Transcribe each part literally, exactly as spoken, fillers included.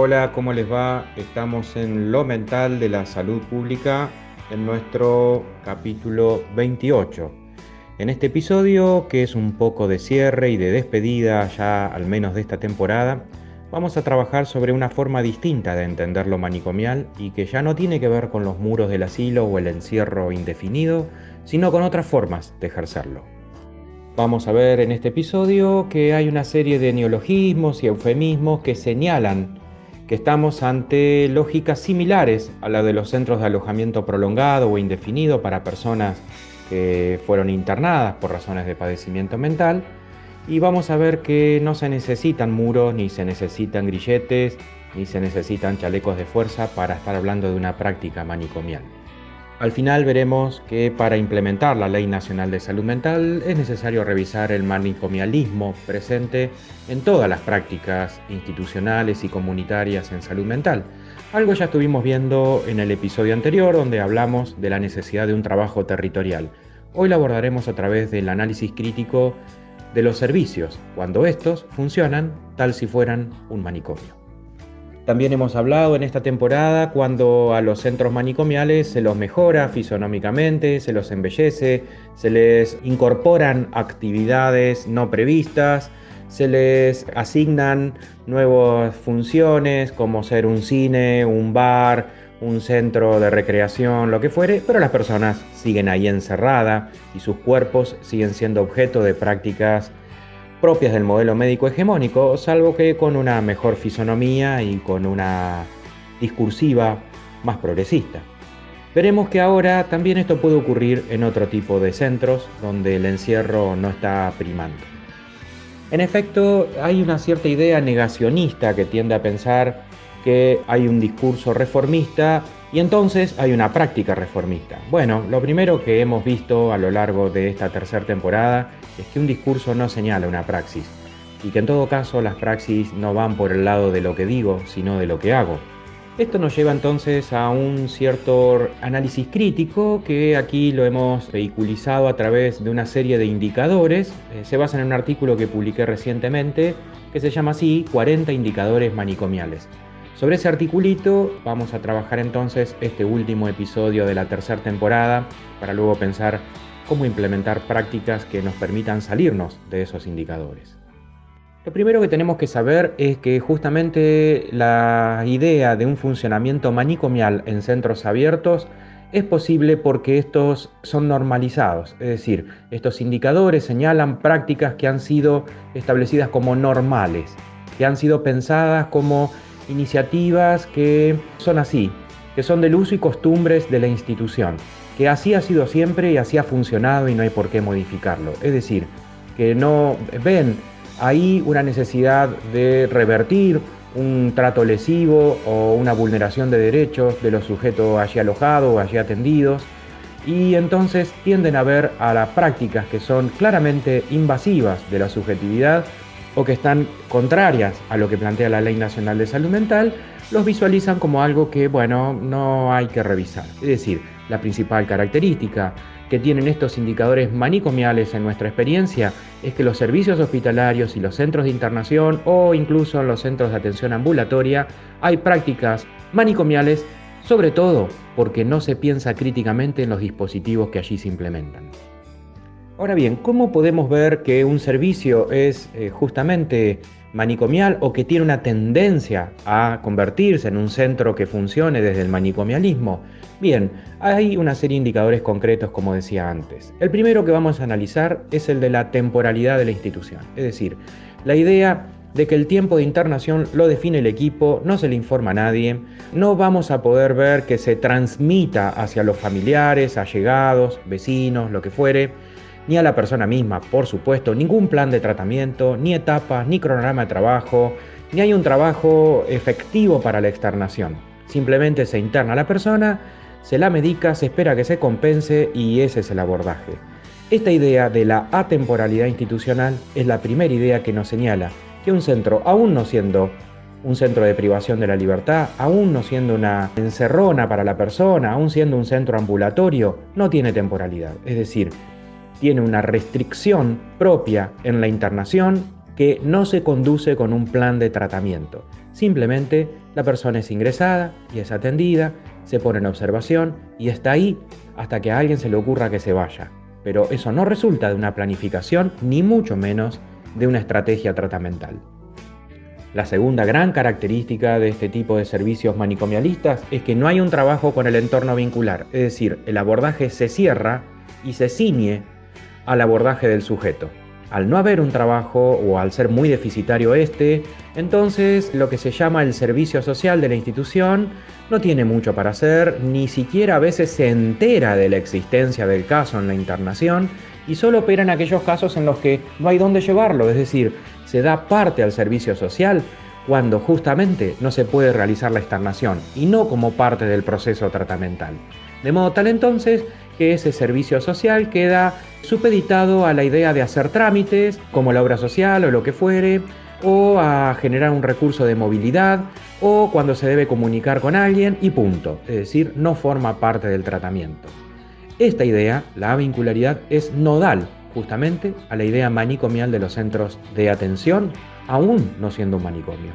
Hola, ¿cómo les va? Estamos en Lo Mental de la Salud Pública en nuestro capítulo veintiocho. En este episodio, que es un poco de cierre y de despedida ya al menos de esta temporada, vamos a trabajar sobre una forma distinta de entender lo manicomial y que ya no tiene que ver con los muros del asilo o el encierro indefinido, sino con otras formas de ejercerlo. Vamos a ver en este episodio que hay una serie de neologismos y eufemismos que señalan que estamos ante lógicas similares a la de los centros de alojamiento prolongado o indefinido para personas que fueron internadas por razones de padecimiento mental, y vamos a ver que no se necesitan muros, ni se necesitan grilletes, ni se necesitan chalecos de fuerza para estar hablando de una práctica manicomial. Al final veremos que para implementar la Ley Nacional de Salud Mental es necesario revisar el manicomialismo presente en todas las prácticas institucionales y comunitarias en salud mental. Algo ya estuvimos viendo en el episodio anterior, donde hablamos de la necesidad de un trabajo territorial. Hoy lo abordaremos a través del análisis crítico de los servicios, cuando estos funcionan tal si fueran un manicomio. También hemos hablado en esta temporada cuando a los centros manicomiales se los mejora fisionómicamente, se los embellece, se les incorporan actividades no previstas, se les asignan nuevas funciones como ser un cine, un bar, un centro de recreación, lo que fuere, pero las personas siguen ahí encerradas y sus cuerpos siguen siendo objeto de prácticas propias del modelo médico hegemónico, salvo que con una mejor fisonomía y con una discursiva más progresista. Veremos que ahora también esto puede ocurrir en otro tipo de centros donde el encierro no está primando. En efecto, hay una cierta idea negacionista que tiende a pensar que hay un discurso reformista y entonces hay una práctica reformista. Bueno, lo primero que hemos visto a lo largo de esta tercera temporada es que un discurso no señala una praxis y que en todo caso las praxis no van por el lado de lo que digo, sino de lo que hago. Esto nos lleva entonces a un cierto análisis crítico que aquí lo hemos vehiculizado a través de una serie de indicadores. Se basan en un artículo que publiqué recientemente que se llama así, cuarenta indicadores manicomiales. Sobre ese articulito vamos a trabajar entonces este último episodio de la tercera temporada para luego pensar cómo implementar prácticas que nos permitan salirnos de esos indicadores. Lo primero que tenemos que saber es que justamente la idea de un funcionamiento manicomial en centros abiertos es posible porque estos son normalizados, es decir, estos indicadores señalan prácticas que han sido establecidas como normales, que han sido pensadas como iniciativas que son así, que son del uso y costumbres de la institución, que así ha sido siempre y así ha funcionado y no hay por qué modificarlo. Es decir, que no ven ahí una necesidad de revertir un trato lesivo o una vulneración de derechos de los sujetos allí alojados o allí atendidos, y entonces tienden a ver a las prácticas que son claramente invasivas de la subjetividad o que están contrarias a lo que plantea la Ley Nacional de Salud Mental, los visualizan como algo que, bueno, no hay que revisar. Es decir, la principal característica que tienen estos indicadores manicomiales en nuestra experiencia es que los servicios hospitalarios y los centros de internación o incluso en los centros de atención ambulatoria hay prácticas manicomiales, sobre todo porque no se piensa críticamente en los dispositivos que allí se implementan. Ahora bien, ¿cómo podemos ver que un servicio es eh, justamente manicomial o que tiene una tendencia a convertirse en un centro que funcione desde el manicomialismo? Bien, hay una serie de indicadores concretos, como decía antes. El primero que vamos a analizar es el de la temporalidad de la institución, es decir, la idea de que el tiempo de internación lo define el equipo, no se le informa a nadie, no vamos a poder ver que se transmita hacia los familiares, allegados, vecinos, lo que fuere, ni a la persona misma, por supuesto, ningún plan de tratamiento, ni etapas, ni cronograma de trabajo, ni hay un trabajo efectivo para la externación. Simplemente se interna a la persona, se la medica, se espera que se compense y ese es el abordaje. Esta idea de la atemporalidad institucional es la primera idea que nos señala que un centro, aún no siendo un centro de privación de la libertad, aún no siendo una encerrona para la persona, aún siendo un centro ambulatorio, no tiene temporalidad, es decir, tiene una restricción propia en la internación que no se conduce con un plan de tratamiento. Simplemente la persona es ingresada y es atendida, se pone en observación y está ahí hasta que a alguien se le ocurra que se vaya. Pero eso no resulta de una planificación, ni mucho menos de una estrategia tratamental. La segunda gran característica de este tipo de servicios manicomialistas es que no hay un trabajo con el entorno vincular, es decir, el abordaje se cierra y se ciñe al abordaje del sujeto. Al no haber un trabajo o al ser muy deficitario este, entonces lo que se llama el servicio social de la institución no tiene mucho para hacer, ni siquiera a veces se entera de la existencia del caso en la internación y solo opera en aquellos casos en los que no hay dónde llevarlo, es decir, se da parte al servicio social cuando justamente no se puede realizar la internación y no como parte del proceso tratamental. De modo tal entonces que ese servicio social queda supeditado a la idea de hacer trámites, como la obra social o lo que fuere, o a generar un recurso de movilidad, o cuando se debe comunicar con alguien y punto, es decir, no forma parte del tratamiento. Esta idea, la avincularidad, es nodal justamente a la idea manicomial de los centros de atención, aún no siendo un manicomio.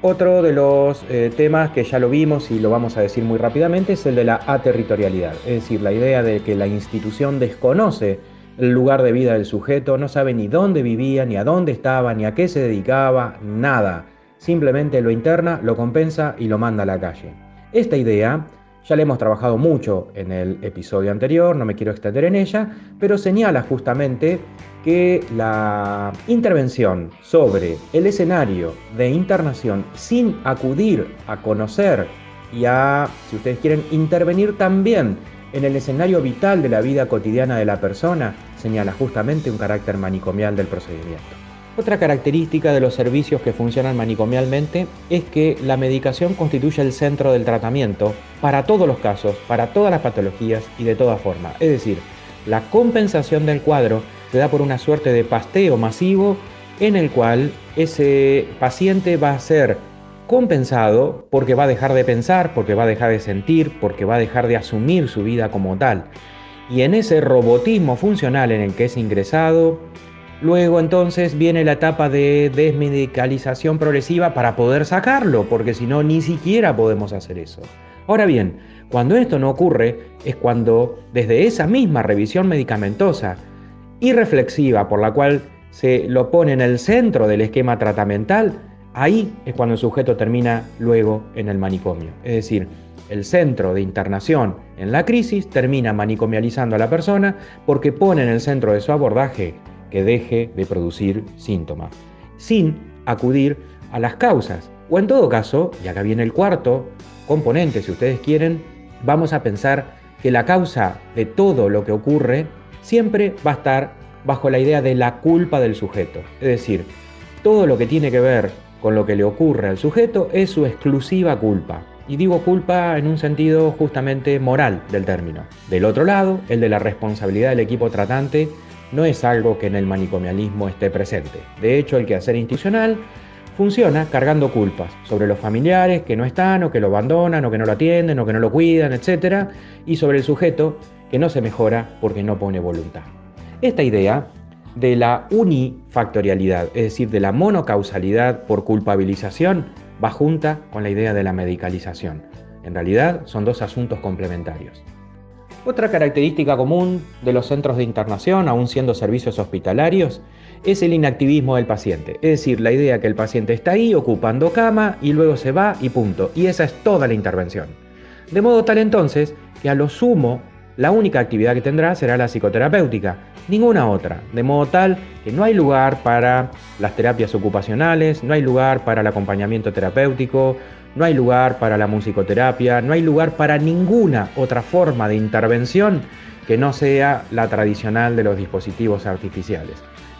Otro de los eh, temas que ya lo vimos y lo vamos a decir muy rápidamente es el de la aterritorialidad, es decir, la idea de que la institución desconoce el lugar de vida del sujeto, no sabe ni dónde vivía, ni a dónde estaba, ni a qué se dedicaba, nada. Simplemente lo interna, lo compensa y lo manda a la calle. Esta idea ya la hemos trabajado mucho en el episodio anterior, no me quiero extender en ella, pero señala justamente que la intervención sobre el escenario de internación sin acudir a conocer y a, si ustedes quieren, intervenir también en el escenario vital de la vida cotidiana de la persona, señala justamente un carácter manicomial del procedimiento. Otra característica de los servicios que funcionan manicomialmente es que la medicación constituye el centro del tratamiento para todos los casos, para todas las patologías y de toda forma. Es decir, la compensación del cuadro se da por una suerte de pasteo masivo en el cual ese paciente va a ser compensado porque va a dejar de pensar, porque va a dejar de sentir, porque va a dejar de asumir su vida como tal. Y en ese robotismo funcional en el que es ingresado, luego entonces viene la etapa de desmedicalización progresiva para poder sacarlo, porque si no ni siquiera podemos hacer eso. Ahora bien, cuando esto no ocurre es cuando desde esa misma revisión medicamentosa y reflexiva por la cual se lo pone en el centro del esquema tratamental, ahí es cuando el sujeto termina luego en el manicomio. Es decir, el centro de internación en la crisis termina manicomializando a la persona porque pone en el centro de su abordaje que deje de producir síntomas, sin acudir a las causas. O en todo caso, y acá viene el cuarto componente, si ustedes quieren, vamos a pensar que la causa de todo lo que ocurre siempre va a estar bajo la idea de la culpa del sujeto. Es decir, todo lo que tiene que ver con lo que le ocurre al sujeto es su exclusiva culpa. Y digo culpa en un sentido justamente moral del término. Del otro lado, el de la responsabilidad del equipo tratante no es algo que en el manicomialismo esté presente. De hecho, el quehacer institucional funciona cargando culpas sobre los familiares que no están, o que lo abandonan, o que no lo atienden, o que no lo cuidan, etcétera, y sobre el sujeto que no se mejora porque no pone voluntad. Esta idea de la unifactorialidad, es decir, de la monocausalidad por culpabilización, va junta con la idea de la medicalización. En realidad, son dos asuntos complementarios. Otra característica común de los centros de internación, aún siendo servicios hospitalarios, es el inactivismo del paciente. Es decir, la idea que el paciente está ahí ocupando cama y luego se va y punto. Y esa es toda la intervención. De modo tal entonces que a lo sumo la única actividad que tendrá será la psicoterapéutica, ninguna otra. De modo tal que no hay lugar para las terapias ocupacionales, no hay lugar para el acompañamiento terapéutico, no hay lugar para la musicoterapia, no hay lugar para ninguna otra forma de intervención que no sea la tradicional de los dispositivos artificiales.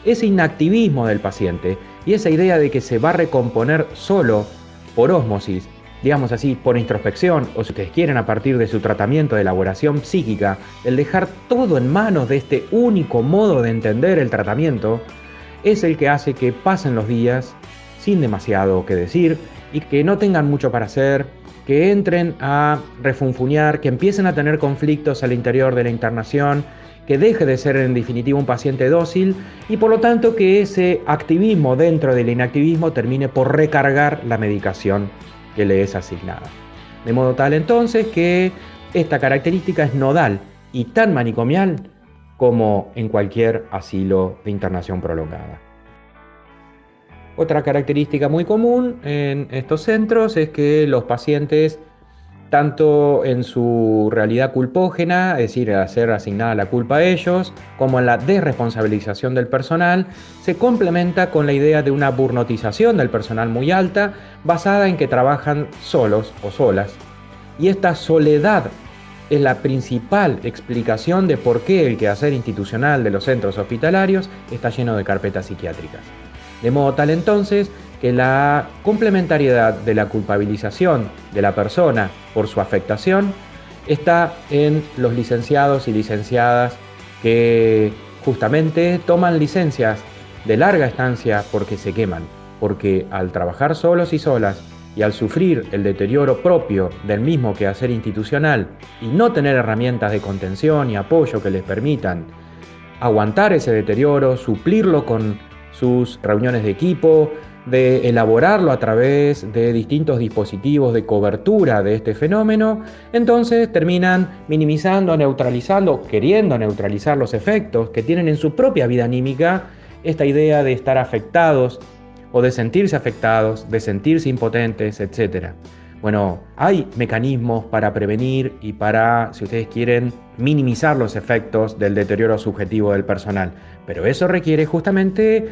Ese inactivismo del paciente y esa idea de que se va a recomponer solo por ósmosis, digamos así, por introspección, o si ustedes quieren a partir de su tratamiento de elaboración psíquica, el dejar todo en manos de este único modo de entender el tratamiento, es el que hace que pasen los días sin demasiado que decir, y que no tengan mucho para hacer, que entren a refunfuñar, que empiecen a tener conflictos al interior de la internación, que deje de ser en definitiva un paciente dócil y por lo tanto que ese activismo dentro del inactivismo termine por recargar la medicación que le es asignada. De modo tal entonces que esta característica es nodal y tan manicomial como en cualquier asilo de internación prolongada. Otra característica muy común en estos centros es que los pacientes, tanto en su realidad culpógena, es decir, a ser asignada la culpa a ellos, como en la desresponsabilización del personal, se complementa con la idea de una burnotización del personal muy alta, basada en que trabajan solos o solas. Y esta soledad es la principal explicación de por qué el quehacer institucional de los centros hospitalarios está lleno de carpetas psiquiátricas. De modo tal entonces que la complementariedad de la culpabilización de la persona por su afectación está en los licenciados y licenciadas que justamente toman licencias de larga estancia porque se queman, porque al trabajar solos y solas y al sufrir el deterioro propio del mismo quehacer institucional y no tener herramientas de contención y apoyo que les permitan aguantar ese deterioro, suplirlo con sus reuniones de equipo, de elaborarlo a través de distintos dispositivos de cobertura de este fenómeno, entonces terminan minimizando, neutralizando, queriendo neutralizar los efectos que tienen en su propia vida anímica esta idea de estar afectados o de sentirse afectados, de sentirse impotentes, etcétera. Bueno, hay mecanismos para prevenir y para, si ustedes quieren, minimizar los efectos del deterioro subjetivo del personal. Pero eso requiere justamente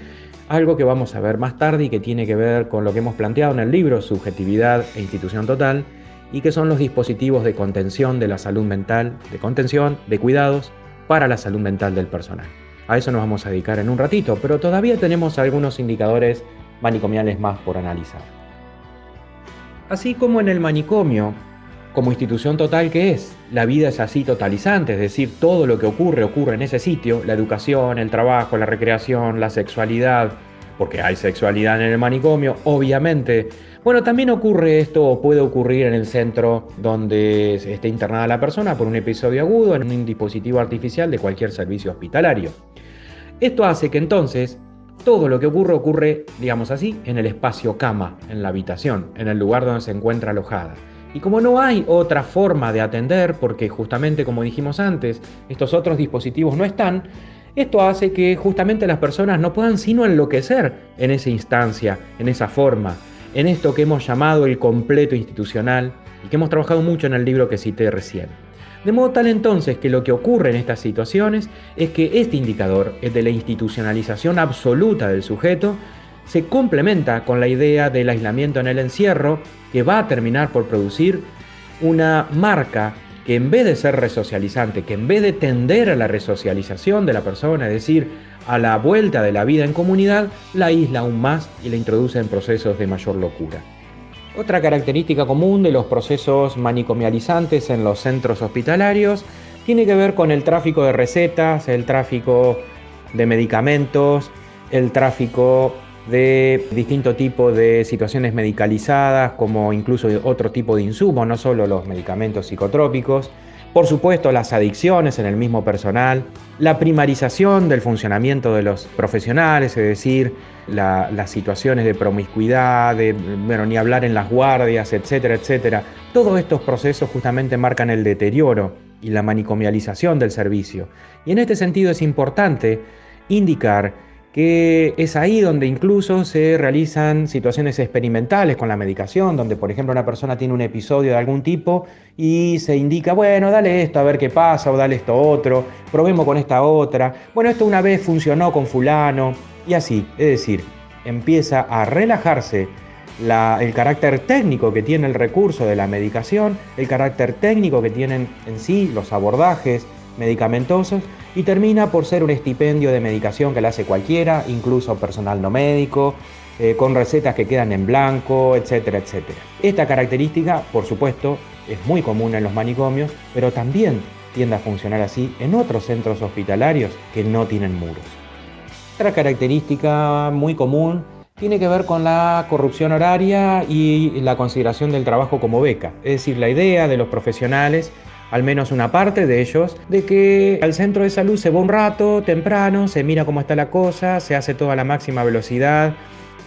algo que vamos a ver más tarde y que tiene que ver con lo que hemos planteado en el libro Subjetividad e Institución Total, y que son los dispositivos de contención de la salud mental, de contención, de cuidados para la salud mental del personal. A eso nos vamos a dedicar en un ratito, pero todavía tenemos algunos indicadores manicomiales más por analizar. Así como en el manicomio, como institución total que es, la vida es así totalizante, es decir, todo lo que ocurre, ocurre en ese sitio, la educación, el trabajo, la recreación, la sexualidad, porque hay sexualidad en el manicomio, obviamente. Bueno, también ocurre esto o puede ocurrir en el centro donde esté internada la persona por un episodio agudo en un dispositivo artificial de cualquier servicio hospitalario. Esto hace que entonces todo lo que ocurre, ocurre, digamos así, en el espacio cama, en la habitación, en el lugar donde se encuentra alojada. Y como no hay otra forma de atender, porque justamente como dijimos antes, estos otros dispositivos no están, esto hace que justamente las personas no puedan sino enloquecer en esa instancia, en esa forma, en esto que hemos llamado el completo institucional y que hemos trabajado mucho en el libro que cité recién. De modo tal entonces que lo que ocurre en estas situaciones es que este indicador, el de la institucionalización absoluta del sujeto, se complementa con la idea del aislamiento en el encierro, que va a terminar por producir una marca que en vez de ser resocializante, que en vez de tender a la resocialización de la persona, es decir, a la vuelta de la vida en comunidad, la aísla aún más y la introduce en procesos de mayor locura. Otra característica común de los procesos manicomializantes en los centros hospitalarios tiene que ver con el tráfico de recetas, el tráfico de medicamentos, el tráfico de distinto tipo de situaciones medicalizadas, como incluso otro tipo de insumos, no solo los medicamentos psicotrópicos. Por supuesto, las adicciones en el mismo personal, la primarización del funcionamiento de los profesionales, es decir, la, las situaciones de promiscuidad, de, bueno, ni hablar en las guardias, etcétera, etcétera. Todos estos procesos justamente marcan el deterioro y la manicomialización del servicio. Y en este sentido es importante indicar que es ahí donde incluso se realizan situaciones experimentales con la medicación, donde por ejemplo una persona tiene un episodio de algún tipo y se indica, bueno, dale esto a ver qué pasa, o dale esto otro, probemos con esta otra, bueno, esto una vez funcionó con fulano, y así, es decir, empieza a relajarse la, el carácter técnico que tiene el recurso de la medicación, el carácter técnico que tienen en sí los abordajes medicamentosos, y termina por ser un estipendio de medicación que la hace cualquiera, incluso personal no médico, eh, con recetas que quedan en blanco, etcétera, etcétera. Esta característica, por supuesto, es muy común en los manicomios, pero también tiende a funcionar así en otros centros hospitalarios que no tienen muros. Otra característica muy común tiene que ver con la corrupción horaria y la consideración del trabajo como beca, es decir, la idea de los profesionales al menos una parte de ellos, de que al centro de salud se va un rato temprano, se mira cómo está la cosa, se hace todo a la máxima velocidad,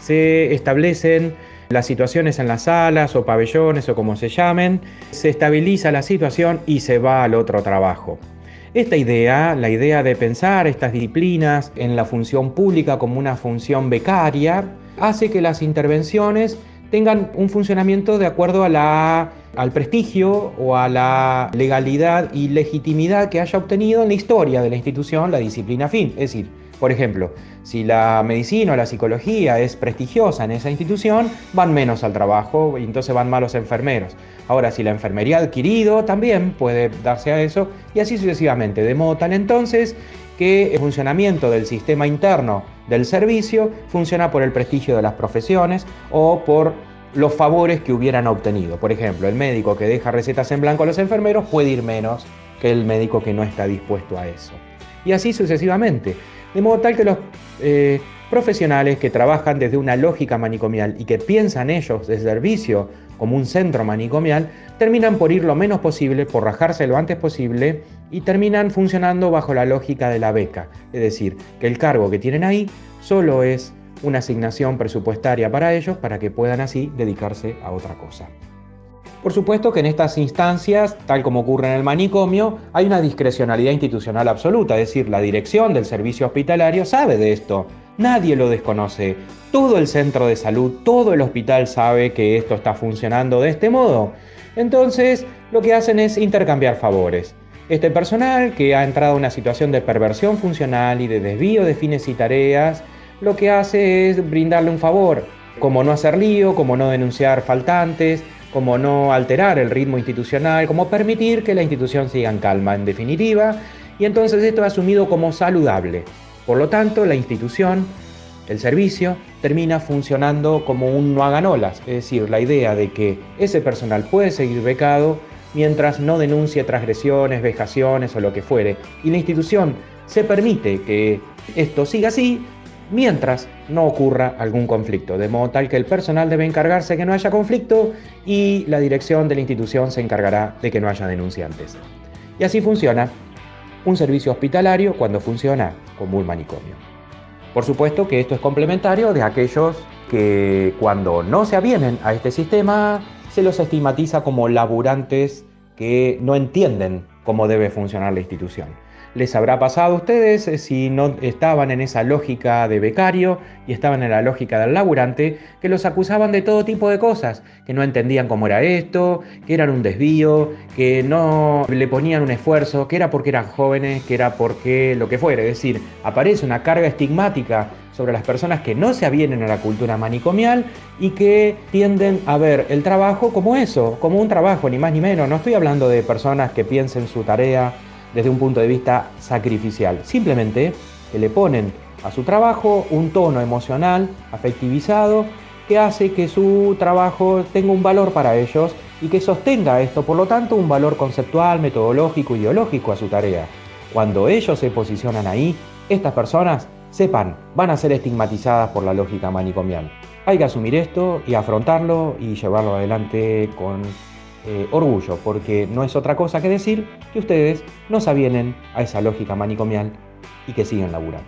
se establecen las situaciones en las salas o pabellones o como se llamen, se estabiliza la situación y se va al otro trabajo. Esta idea, la idea de pensar estas disciplinas en la función pública como una función becaria, hace que las intervenciones tengan un funcionamiento de acuerdo a la, al prestigio o a la legalidad y legitimidad que haya obtenido en la historia de la institución la disciplina afín. Es decir, por ejemplo, si la medicina o la psicología es prestigiosa en esa institución, van menos al trabajo y entonces van malos enfermeros. Ahora, si la enfermería ha adquirido, también puede darse a eso, y así sucesivamente. De modo tal entonces que el funcionamiento del sistema interno del servicio funciona por el prestigio de las profesiones o por los favores que hubieran obtenido. Por ejemplo, el médico que deja recetas en blanco a los enfermeros puede ir menos que el médico que no está dispuesto a eso. Y así sucesivamente. De modo tal que los eh, profesionales que trabajan desde una lógica manicomial y que piensan ellos de servicio como un centro manicomial, terminan por ir lo menos posible, por rajarse lo antes posible y terminan funcionando bajo la lógica de la beca. Es decir, que el cargo que tienen ahí solo es una asignación presupuestaria para ellos para que puedan así dedicarse a otra cosa. Por supuesto que en estas instancias, tal como ocurre en el manicomio, hay una discrecionalidad institucional absoluta, es decir, la dirección del servicio hospitalario sabe de esto, nadie lo desconoce, todo el centro de salud, todo el hospital sabe que esto está funcionando de este modo. Entonces, lo que hacen es intercambiar favores. Este personal que ha entrado en una situación de perversión funcional y de desvío de fines y tareas, lo que hace es brindarle un favor, como no hacer lío, como no denunciar faltantes, como no alterar el ritmo institucional, como permitir que la institución siga en calma, en definitiva, y entonces esto es asumido como saludable. Por lo tanto, la institución, el servicio, termina funcionando como un no hagan olas, es decir, la idea de que ese personal puede seguir becado mientras no denuncie transgresiones, vejaciones o lo que fuere, y la institución se permite que esto siga así, mientras no ocurra algún conflicto, de modo tal que el personal debe encargarse de que no haya conflicto y la dirección de la institución se encargará de que no haya denunciantes. Y así funciona un servicio hospitalario cuando funciona como un manicomio. Por supuesto que esto es complementario de aquellos que cuando no se avienen a este sistema se los estigmatiza como laburantes que no entienden cómo debe funcionar la institución. Les habrá pasado a ustedes, si no estaban en esa lógica de becario y estaban en la lógica del laburante, que los acusaban de todo tipo de cosas, que no entendían cómo era esto, que eran un desvío, que no le ponían un esfuerzo, que era porque eran jóvenes, que era porque lo que fuera. Es decir, aparece una carga estigmática sobre las personas que no se avienen a la cultura manicomial y que tienden a ver el trabajo como eso, como un trabajo, ni más ni menos. No estoy hablando de personas que piensen su tarea desde un punto de vista sacrificial, simplemente que le ponen a su trabajo un tono emocional, afectivizado, que hace que su trabajo tenga un valor para ellos y que sostenga esto, por lo tanto, un valor conceptual, metodológico, ideológico a su tarea. Cuando ellos se posicionan ahí, estas personas, sepan, van a ser estigmatizadas por la lógica manicomial. Hay que asumir esto y afrontarlo y llevarlo adelante con Eh, orgullo, porque no es otra cosa que decir que ustedes no se avienen a esa lógica manicomial y que siguen laburando.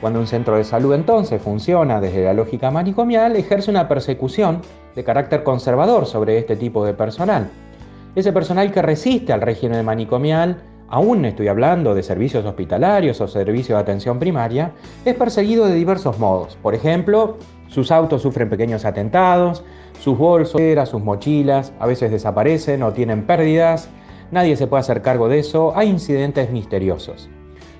Cuando un centro de salud entonces funciona desde la lógica manicomial, ejerce una persecución de carácter conservador sobre este tipo de personal. Ese personal que resiste al régimen manicomial, aún estoy hablando de servicios hospitalarios o servicios de atención primaria, es perseguido de diversos modos. Por ejemplo, sus autos sufren pequeños atentados, sus bolsos, sus mochilas, a veces desaparecen o tienen pérdidas, nadie se puede hacer cargo de eso, hay incidentes misteriosos.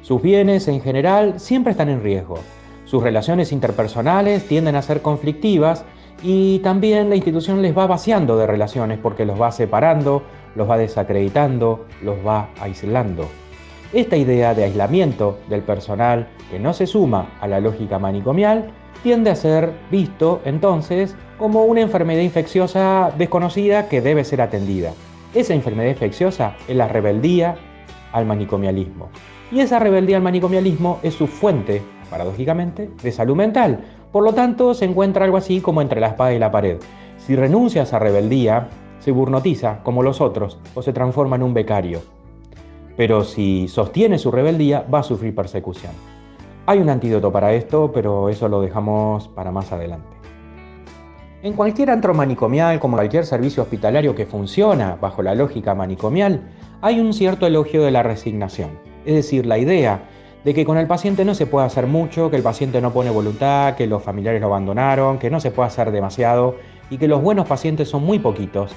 Sus bienes en general siempre están en riesgo, sus relaciones interpersonales tienden a ser conflictivas y también la institución les va vaciando de relaciones porque los va separando, los va desacreditando, los va aislando. Esta idea de aislamiento del personal que no se suma a la lógica manicomial tiende a ser visto entonces como una enfermedad infecciosa desconocida que debe ser atendida. Esa enfermedad infecciosa es la rebeldía al manicomialismo. Y esa rebeldía al manicomialismo es su fuente, paradójicamente, de salud mental. Por lo tanto, se encuentra algo así como entre la espada y la pared. Si renuncias a rebeldía, se burnotiza como los otros o se transforma en un becario. Pero si sostiene su rebeldía, va a sufrir persecución. Hay un antídoto para esto, pero eso lo dejamos para más adelante. En cualquier antro manicomial, como cualquier servicio hospitalario que funciona bajo la lógica manicomial, hay un cierto elogio de la resignación. Es decir, la idea de que con el paciente no se puede hacer mucho, que el paciente no pone voluntad, que los familiares lo abandonaron, que no se puede hacer demasiado y que los buenos pacientes son muy poquitos.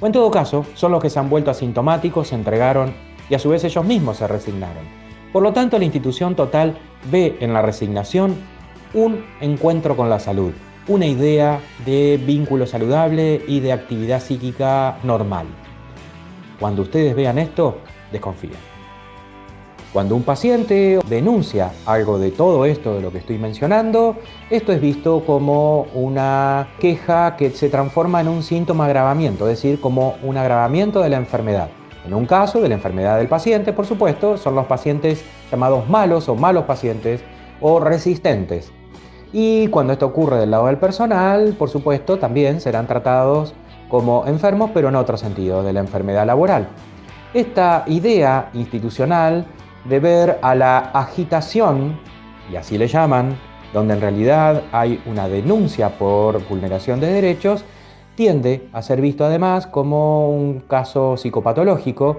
O en todo caso, son los que se han vuelto asintomáticos, se entregaron y a su vez ellos mismos se resignaron. Por lo tanto, la institución total ve en la resignación un encuentro con la salud, una idea de vínculo saludable y de actividad psíquica normal. Cuando ustedes vean esto, desconfíen. Cuando un paciente denuncia algo de todo esto de lo que estoy mencionando, esto es visto como una queja que se transforma en un síntoma agravamiento, es decir, como un agravamiento de la enfermedad. En un caso de la enfermedad del paciente, por supuesto, son los pacientes llamados malos o malos pacientes o resistentes. Y cuando esto ocurre del lado del personal, por supuesto, también serán tratados como enfermos, pero en otro sentido, de la enfermedad laboral. Esta idea institucional de ver a la agitación, y así le llaman, donde en realidad hay una denuncia por vulneración de derechos, tiende a ser visto además como un caso psicopatológico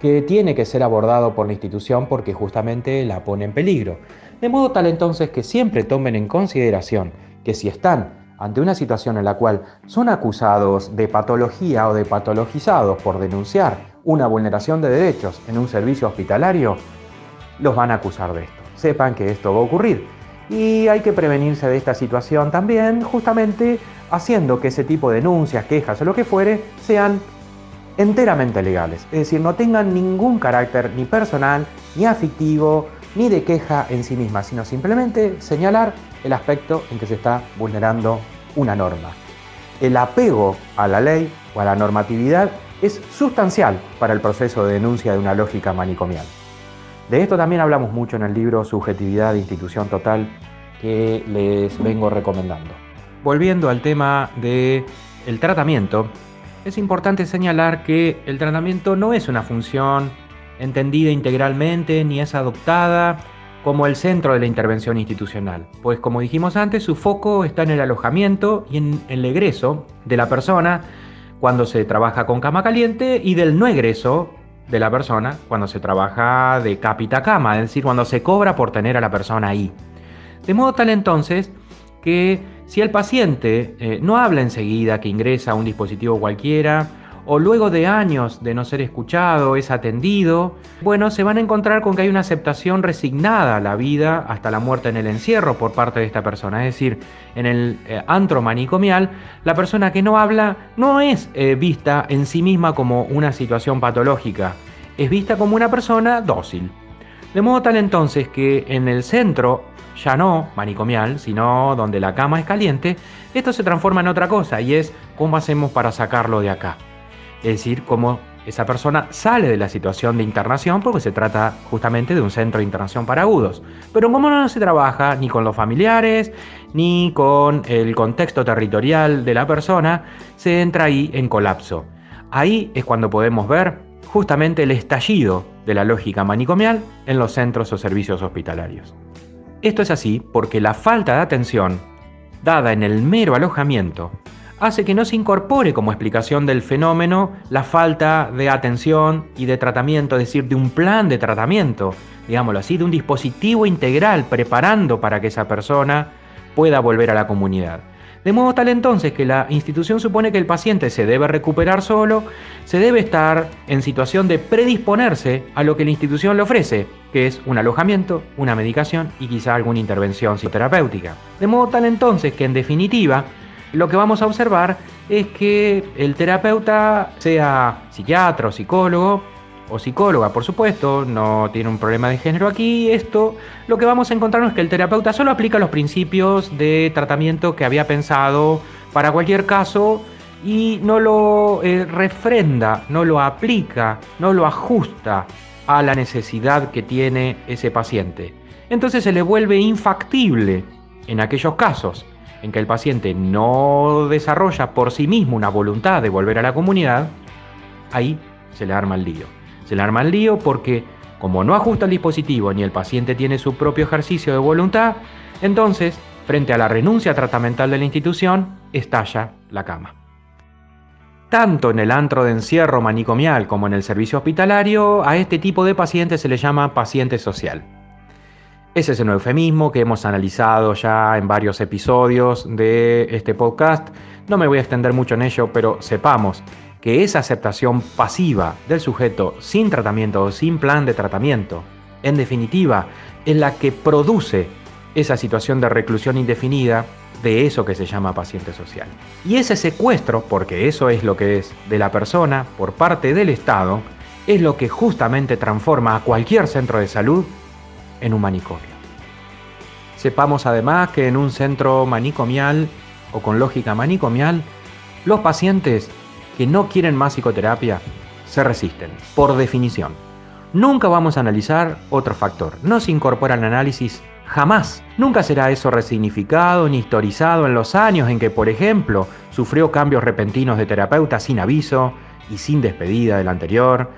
que tiene que ser abordado por la institución porque justamente la pone en peligro. De modo tal entonces que siempre tomen en consideración que si están ante una situación en la cual son acusados de patología o de patologizados por denunciar una vulneración de derechos en un servicio hospitalario, los van a acusar de esto. Sepan que esto va a ocurrir y hay que prevenirse de esta situación también, justamente haciendo que ese tipo de denuncias, quejas o lo que fuere sean enteramente legales. Es decir, no tengan ningún carácter ni personal ni afectivo, ni de queja en sí misma, sino simplemente señalar el aspecto en que se está vulnerando una norma. El apego a la ley o a la normatividad es sustancial para el proceso de denuncia de una lógica manicomial. De esto también hablamos mucho en el libro Subjetividad e Institución Total, que les vengo recomendando. Volviendo al tema del tratamiento, es importante señalar que el tratamiento no es una función entendida integralmente, ni es adoptada como el centro de la intervención institucional. Pues como dijimos antes, su foco está en el alojamiento y en el egreso de la persona cuando se trabaja con cama caliente y del no egreso de la persona cuando se trabaja de cápita cama, es decir, cuando se cobra por tener a la persona ahí. De modo tal entonces que si el paciente eh, no habla enseguida que ingresa a un dispositivo cualquiera, o luego de años de no ser escuchado, es atendido, bueno, se van a encontrar con que hay una aceptación resignada a la vida hasta la muerte en el encierro por parte de esta persona. Es decir, en el eh, antro manicomial, la persona que no habla no es eh, vista en sí misma como una situación patológica, es vista como una persona dócil. De modo tal entonces que en el centro, ya no manicomial, sino donde la cama es caliente, esto se transforma en otra cosa y es cómo hacemos para sacarlo de acá. Es decir, cómo esa persona sale de la situación de internación, porque se trata justamente de un centro de internación para agudos. Pero como no se trabaja ni con los familiares, ni con el contexto territorial de la persona, se entra ahí en colapso. Ahí es cuando podemos ver justamente el estallido de la lógica manicomial en los centros o servicios hospitalarios. Esto es así porque la falta de atención dada en el mero alojamiento hace que no se incorpore como explicación del fenómeno la falta de atención y de tratamiento, es decir, de un plan de tratamiento, digámoslo así, de un dispositivo integral preparando para que esa persona pueda volver a la comunidad. De modo tal entonces que la institución supone que el paciente se debe recuperar solo, se debe estar en situación de predisponerse a lo que la institución le ofrece, que es un alojamiento, una medicación y quizá alguna intervención psicoterapéutica. De modo tal entonces que en definitiva, lo que vamos a observar es que el terapeuta, sea psiquiatra o psicólogo, o psicóloga por supuesto, no tiene un problema de género aquí, esto, lo que vamos a encontrarnos es que el terapeuta solo aplica los principios de tratamiento que había pensado para cualquier caso y no lo eh, refrenda, no lo aplica, no lo ajusta a la necesidad que tiene ese paciente. Entonces se le vuelve infactible en aquellos casos. en que el paciente no desarrolla por sí mismo una voluntad de volver a la comunidad, ahí se le arma el lío. Se le arma el lío porque, como no ajusta el dispositivo ni el paciente tiene su propio ejercicio de voluntad, entonces, frente a la renuncia tratamental de la institución, estalla la cama. Tanto en el antro de encierro manicomial como en el servicio hospitalario, a este tipo de paciente se le llama paciente social. Ese es un eufemismo que hemos analizado ya en varios episodios de este podcast. No me voy a extender mucho en ello, pero sepamos que esa aceptación pasiva del sujeto sin tratamiento o sin plan de tratamiento, en definitiva, es la que produce esa situación de reclusión indefinida de eso que se llama paciente social. Y ese secuestro, porque eso es lo que es, de la persona por parte del Estado, es lo que justamente transforma a cualquier centro de salud en un manicomio. Sepamos además que en un centro manicomial o con lógica manicomial, los pacientes que no quieren más psicoterapia se resisten, por definición. Nunca vamos a analizar otro factor, no se incorpora al análisis jamás. Nunca será eso resignificado ni historizado en los años en que, por ejemplo, sufrió cambios repentinos de terapeuta sin aviso y sin despedida del anterior.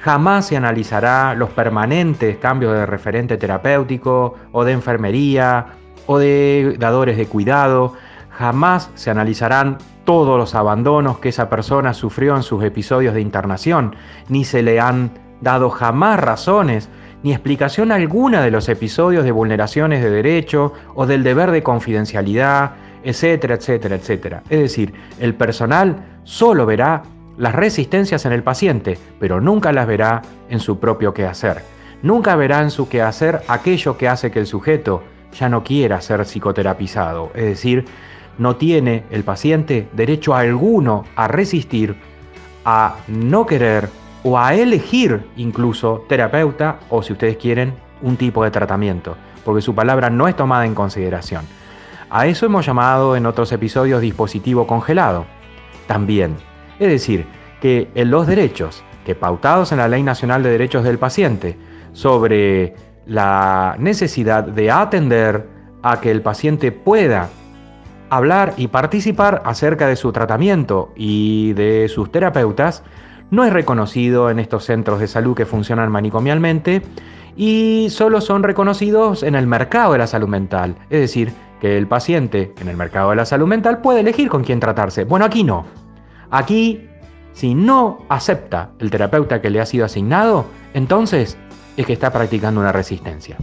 Jamás se analizará los permanentes cambios de referente terapéutico o de enfermería o de dadores de cuidado. Jamás se analizarán todos los abandonos que esa persona sufrió en sus episodios de internación, ni se le han dado jamás razones ni explicación alguna de los episodios de vulneraciones de derecho o del deber de confidencialidad, etcétera, etcétera, etcétera. Es decir, el personal solo verá las resistencias en el paciente, pero nunca las verá en su propio quehacer. Nunca verá en su quehacer aquello que hace que el sujeto ya no quiera ser psicoterapizado. Es decir, no tiene el paciente derecho alguno a resistir, a no querer, o a elegir incluso terapeuta o, si ustedes quieren, un tipo de tratamiento, porque su palabra no es tomada en consideración. A eso hemos llamado en otros episodios dispositivo congelado también. Es decir, que los derechos que pautados en la Ley Nacional de Derechos del Paciente sobre la necesidad de atender a que el paciente pueda hablar y participar acerca de su tratamiento y de sus terapeutas, no es reconocido en estos centros de salud que funcionan manicomialmente y solo son reconocidos en el mercado de la salud mental. Es decir, que el paciente en el mercado de la salud mental puede elegir con quién tratarse. Bueno, aquí no. Aquí, si no acepta el terapeuta que le ha sido asignado, entonces es que está practicando una resistencia.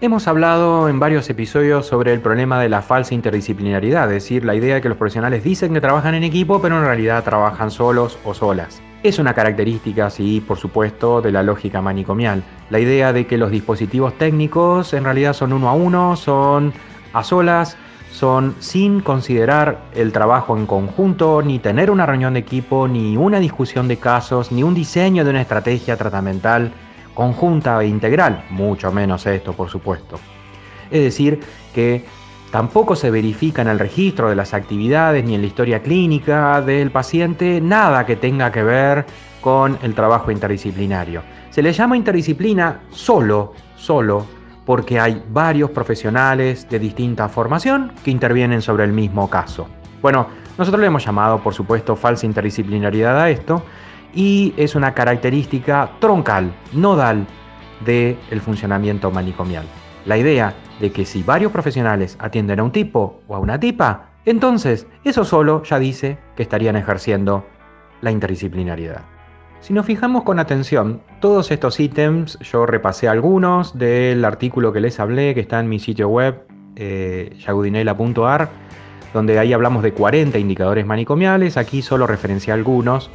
Hemos hablado en varios episodios sobre el problema de la falsa interdisciplinariedad, es decir, la idea de que los profesionales dicen que trabajan en equipo, pero en realidad trabajan solos o solas. Es una característica, sí, por supuesto, de la lógica manicomial. La idea de que los dispositivos técnicos en realidad son uno a uno, son a solas, son sin considerar el trabajo en conjunto, ni tener una reunión de equipo, ni una discusión de casos, ni un diseño de una estrategia tratamental conjunta e integral, mucho menos esto, por supuesto. Es decir, que tampoco se verifica en el registro de las actividades ni en la historia clínica del paciente nada que tenga que ver con el trabajo interdisciplinario. Se le llama interdisciplina solo, solo, porque hay varios profesionales de distinta formación que intervienen sobre el mismo caso. Bueno, nosotros le hemos llamado, por supuesto, falsa interdisciplinariedad a esto, y es una característica troncal, nodal, del funcionamiento manicomial. La idea de que si varios profesionales atienden a un tipo o a una tipa, entonces eso solo ya dice que estarían ejerciendo la interdisciplinariedad. Si nos fijamos con atención, todos estos ítems, yo repasé algunos del artículo que les hablé, que está en mi sitio web, eh, yagudinella punto a r, donde ahí hablamos de cuarenta indicadores manicomiales, aquí solo referencié algunos.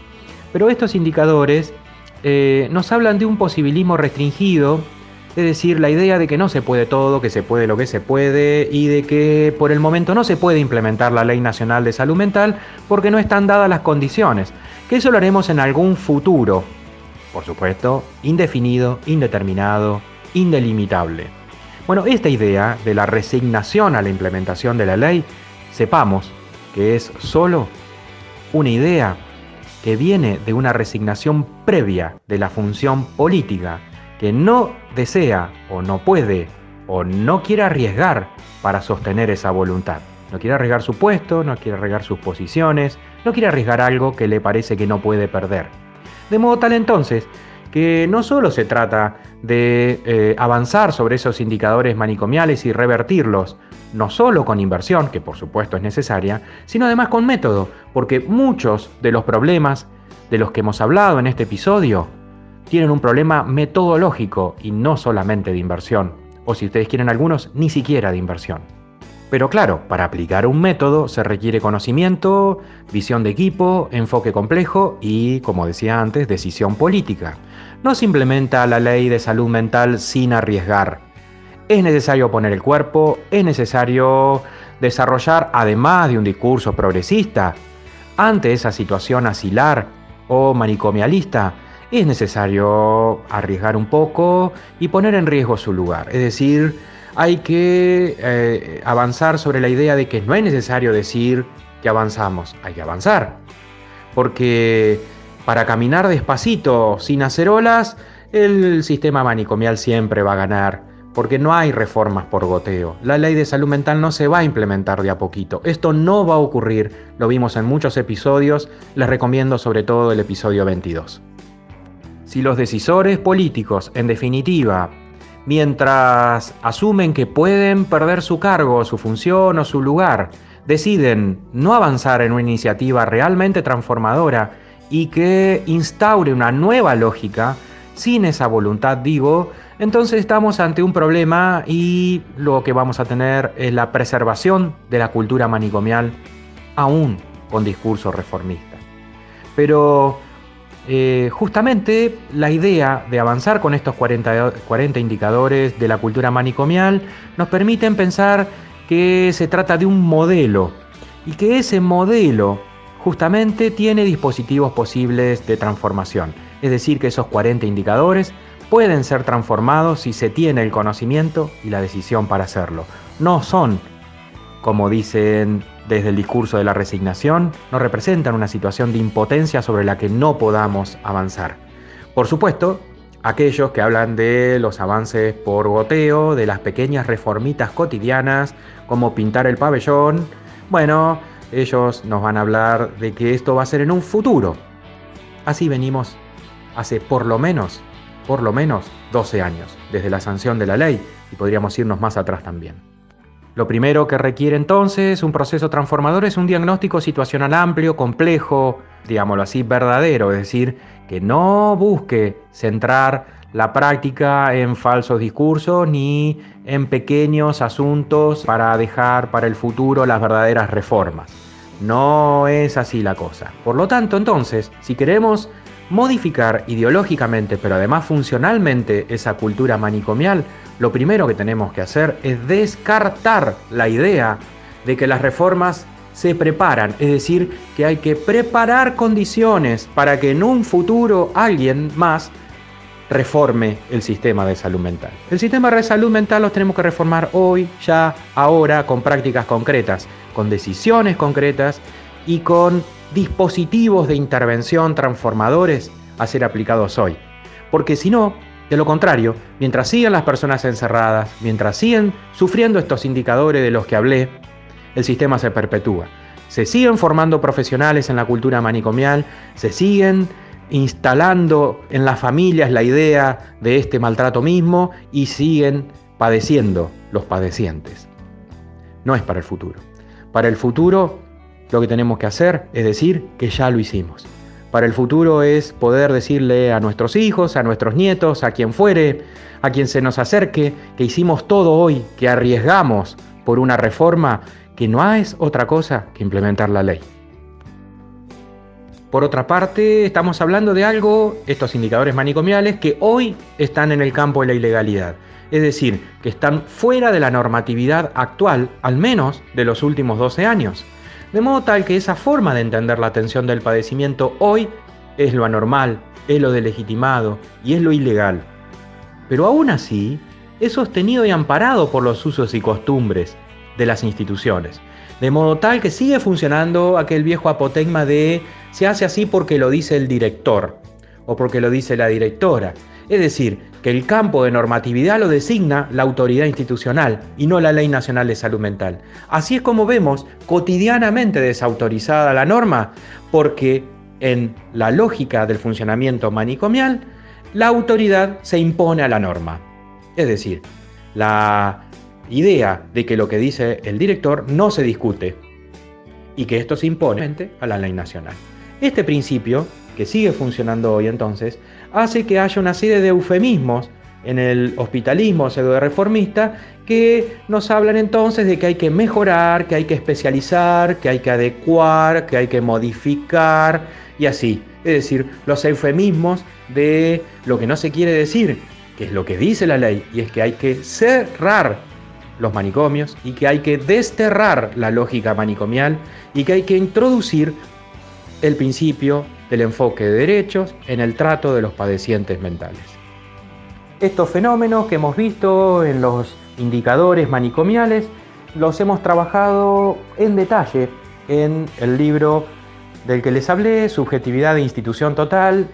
Pero estos indicadores eh, nos hablan de un posibilismo restringido, es decir, la idea de que no se puede todo, que se puede lo que se puede y de que por el momento no se puede implementar la Ley Nacional de Salud Mental porque no están dadas las condiciones, que eso lo haremos en algún futuro, por supuesto, indefinido, indeterminado, indelimitable. Bueno, esta idea de la resignación a la implementación de la ley, sepamos que es solo una idea que viene de una resignación previa de la función política, que no desea o no puede o o no quiere arriesgar para sostener esa voluntad. No quiere arriesgar su puesto, no quiere arriesgar sus posiciones, no quiere arriesgar algo que le parece que no puede perder. De modo tal entonces que no solo se trata de eh, avanzar sobre esos indicadores manicomiales y revertirlos, no solo con inversión, que por supuesto es necesaria, sino además con método, porque muchos de los problemas de los que hemos hablado en este episodio tienen un problema metodológico y no solamente de inversión, o si ustedes quieren algunos, ni siquiera de inversión. Pero claro, para aplicar un método se requiere conocimiento, visión de equipo, enfoque complejo y, como decía antes, decisión política. No se implementa la ley de salud mental sin arriesgar. Es necesario poner el cuerpo, es necesario desarrollar, además de un discurso progresista, ante esa situación asilar o manicomialista, es necesario arriesgar un poco y poner en riesgo su lugar. Es decir, hay que eh, avanzar sobre la idea de que no es necesario decir que avanzamos, hay que avanzar. Porque para caminar despacito, sin hacer olas, el sistema manicomial siempre va a ganar, porque no hay reformas por goteo. La ley de salud mental no se va a implementar de a poquito. Esto no va a ocurrir, lo vimos en muchos episodios, les recomiendo sobre todo el episodio veintidós. Si los decisores políticos, en definitiva, mientras asumen que pueden perder su cargo, su función o su lugar, deciden no avanzar en una iniciativa realmente transformadora y que instaure una nueva lógica, sin esa voluntad, digo, entonces estamos ante un problema y lo que vamos a tener es la preservación de la cultura manicomial, aún con discurso reformista. Pero Eh, justamente la idea de avanzar con estos cuarenta indicadores de la cultura manicomial nos permiten pensar que se trata de un modelo y que ese modelo justamente tiene dispositivos posibles de transformación. Es decir, que esos cuarenta indicadores pueden ser transformados si se tiene el conocimiento y la decisión para hacerlo. No son, como dicen desde el discurso de la resignación, no representan una situación de impotencia sobre la que no podamos avanzar. Por supuesto, aquellos que hablan de los avances por goteo, de las pequeñas reformitas cotidianas, como pintar el pabellón, bueno, ellos nos van a hablar de que esto va a ser en un futuro. Así venimos hace por lo menos, por lo menos doce años, desde la sanción de la ley, y podríamos irnos más atrás también. Lo primero que requiere entonces un proceso transformador es un diagnóstico situacional amplio, complejo, digámoslo así, verdadero, es decir, que no busque centrar la práctica en falsos discursos ni en pequeños asuntos para dejar para el futuro las verdaderas reformas. No es así la cosa. Por lo tanto, entonces, si queremos modificar ideológicamente, pero además funcionalmente, esa cultura manicomial, lo primero que tenemos que hacer es descartar la idea de que las reformas se preparan, es decir, que hay que preparar condiciones para que en un futuro alguien más reforme el sistema de salud mental. El sistema de salud mental los tenemos que reformar hoy, ya, ahora, con prácticas concretas, con decisiones concretas y con dispositivos de intervención transformadores a ser aplicados hoy. Porque si no, de lo contrario, mientras sigan las personas encerradas, mientras sigan sufriendo estos indicadores de los que hablé, el sistema se perpetúa. Se siguen formando profesionales en la cultura manicomial, se siguen instalando en las familias la idea de este maltrato mismo y siguen padeciendo los padecientes. No es para el futuro. Para el futuro, lo que tenemos que hacer es decir que ya lo hicimos. Para el futuro es poder decirle a nuestros hijos, a nuestros nietos, a quien fuere, a quien se nos acerque, que hicimos todo hoy, que arriesgamos por una reforma que no es otra cosa que implementar la ley. Por otra parte, estamos hablando de algo, estos indicadores manicomiales, que hoy están en el campo de la ilegalidad. Es decir, que están fuera de la normatividad actual, al menos de los últimos doce años. De modo tal que esa forma de entender la atención del padecimiento hoy es lo anormal, es lo delegitimado y es lo ilegal. Pero aún así, es sostenido y amparado por los usos y costumbres de las instituciones. De modo tal que sigue funcionando aquel viejo apotegma de se hace así porque lo dice el director o porque lo dice la directora. es decir, que el campo de normatividad lo designa la autoridad institucional y no la Ley Nacional de Salud Mental. Así es como vemos cotidianamente desautorizada la norma, porque en la lógica del funcionamiento manicomial, la autoridad se impone a la norma. Es decir, la idea de que lo que dice el director no se discute y que esto se impone a la ley nacional. Este principio, que sigue funcionando hoy entonces, hace que haya una serie de eufemismos en el hospitalismo pseudo-reformista que nos hablan entonces de que hay que mejorar, que hay que especializar, que hay que adecuar, que hay que modificar y así. Es decir, los eufemismos de lo que no se quiere decir, que es lo que dice la ley, y es que hay que cerrar los manicomios y que hay que desterrar la lógica manicomial y que hay que introducir el principio del enfoque de derechos en el trato de los padecientes mentales. Estos fenómenos que hemos visto en los indicadores manicomiales los hemos trabajado en detalle en el libro del que les hablé, Subjetividad e Institución Total,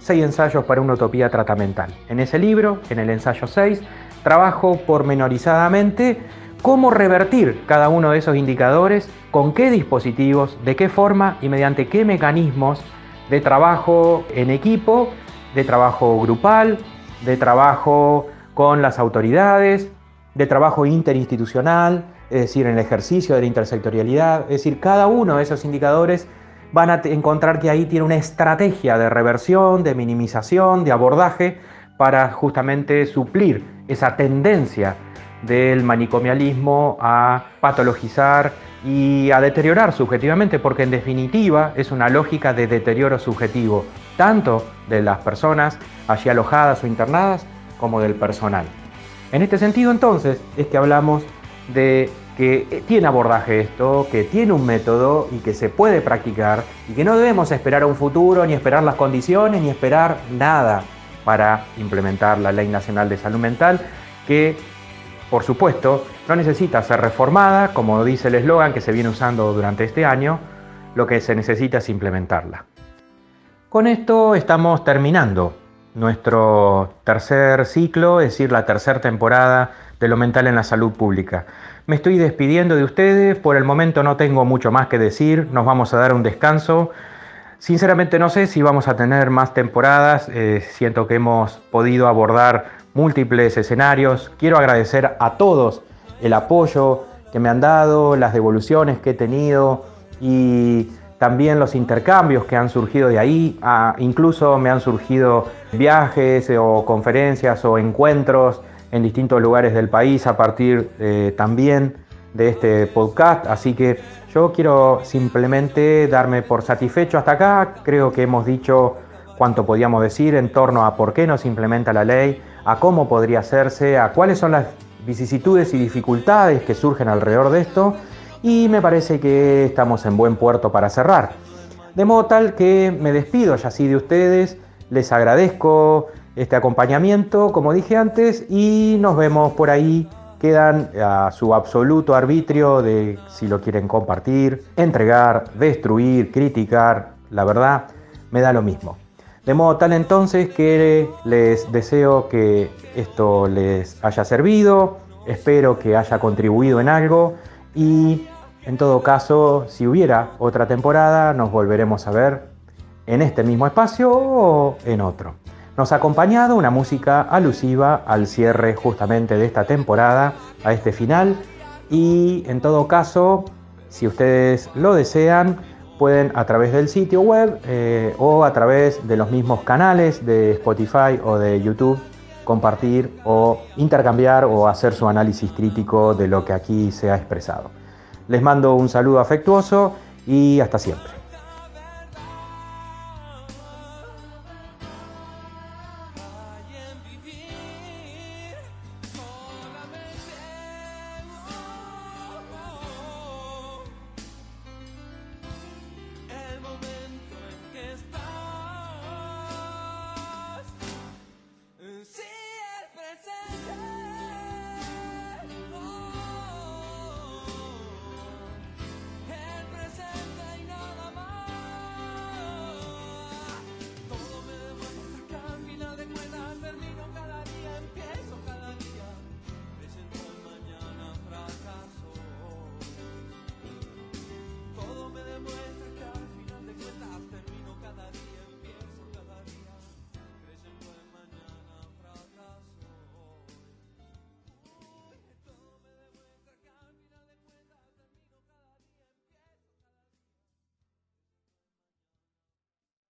seis ensayos para una utopía tratamental. En ese libro, en el ensayo seis, trabajo pormenorizadamente cómo revertir cada uno de esos indicadores, con qué dispositivos, de qué forma y mediante qué mecanismos de trabajo en equipo, de trabajo grupal, de trabajo con las autoridades, de trabajo interinstitucional, es decir, en el ejercicio de la intersectorialidad. Es decir, cada uno de esos indicadores van a encontrar que ahí tiene una estrategia de reversión, de minimización, de abordaje para justamente suplir esa tendencia del manicomialismo a patologizar y a deteriorar subjetivamente, porque en definitiva es una lógica de deterioro subjetivo, tanto de las personas allí alojadas o internadas como del personal. En este sentido entonces es que hablamos de que tiene abordaje esto, que tiene un método y que se puede practicar y que no debemos esperar a un futuro, ni esperar las condiciones, ni esperar nada para implementar la Ley Nacional de Salud Mental, que por supuesto no necesita ser reformada, como dice el eslogan que se viene usando durante este año, lo que se necesita es implementarla. Con esto estamos terminando nuestro tercer ciclo, es decir, la tercera temporada de Lo Mental en la Salud Pública. Me estoy despidiendo de ustedes, por el momento no tengo mucho más que decir, nos vamos a dar un descanso. Sinceramente no sé si vamos a tener más temporadas, eh, siento que hemos podido abordar múltiples escenarios. Quiero agradecer a todos el apoyo que me han dado, las devoluciones que he tenido y también los intercambios que han surgido de ahí, ah, incluso me han surgido viajes o conferencias o encuentros en distintos lugares del país a partir eh, también de este podcast, así que yo quiero simplemente darme por satisfecho hasta acá. Creo que hemos dicho cuánto podíamos decir en torno a por qué no se implementa la ley, a cómo podría hacerse, a cuáles son las vicisitudes y dificultades que surgen alrededor de esto, y me parece que estamos en buen puerto para cerrar. De modo tal que me despido ya así de ustedes, les agradezco este acompañamiento, como dije antes, y nos vemos por ahí. Quedan a su absoluto arbitrio de si lo quieren compartir, entregar, destruir, criticar, la verdad, me da lo mismo. De modo tal entonces que les deseo que esto les haya servido, espero que haya contribuido en algo. Y en todo caso, si hubiera otra temporada, nos volveremos a ver en este mismo espacio o en otro. Nos ha acompañado una música alusiva al cierre justamente de esta temporada, a este final. Y en todo caso, si ustedes lo desean, pueden a través del sitio web eh, o a través de los mismos canales de Spotify o de YouTube, compartir o intercambiar o hacer su análisis crítico de lo que aquí se ha expresado. Les mando un saludo afectuoso y hasta siempre.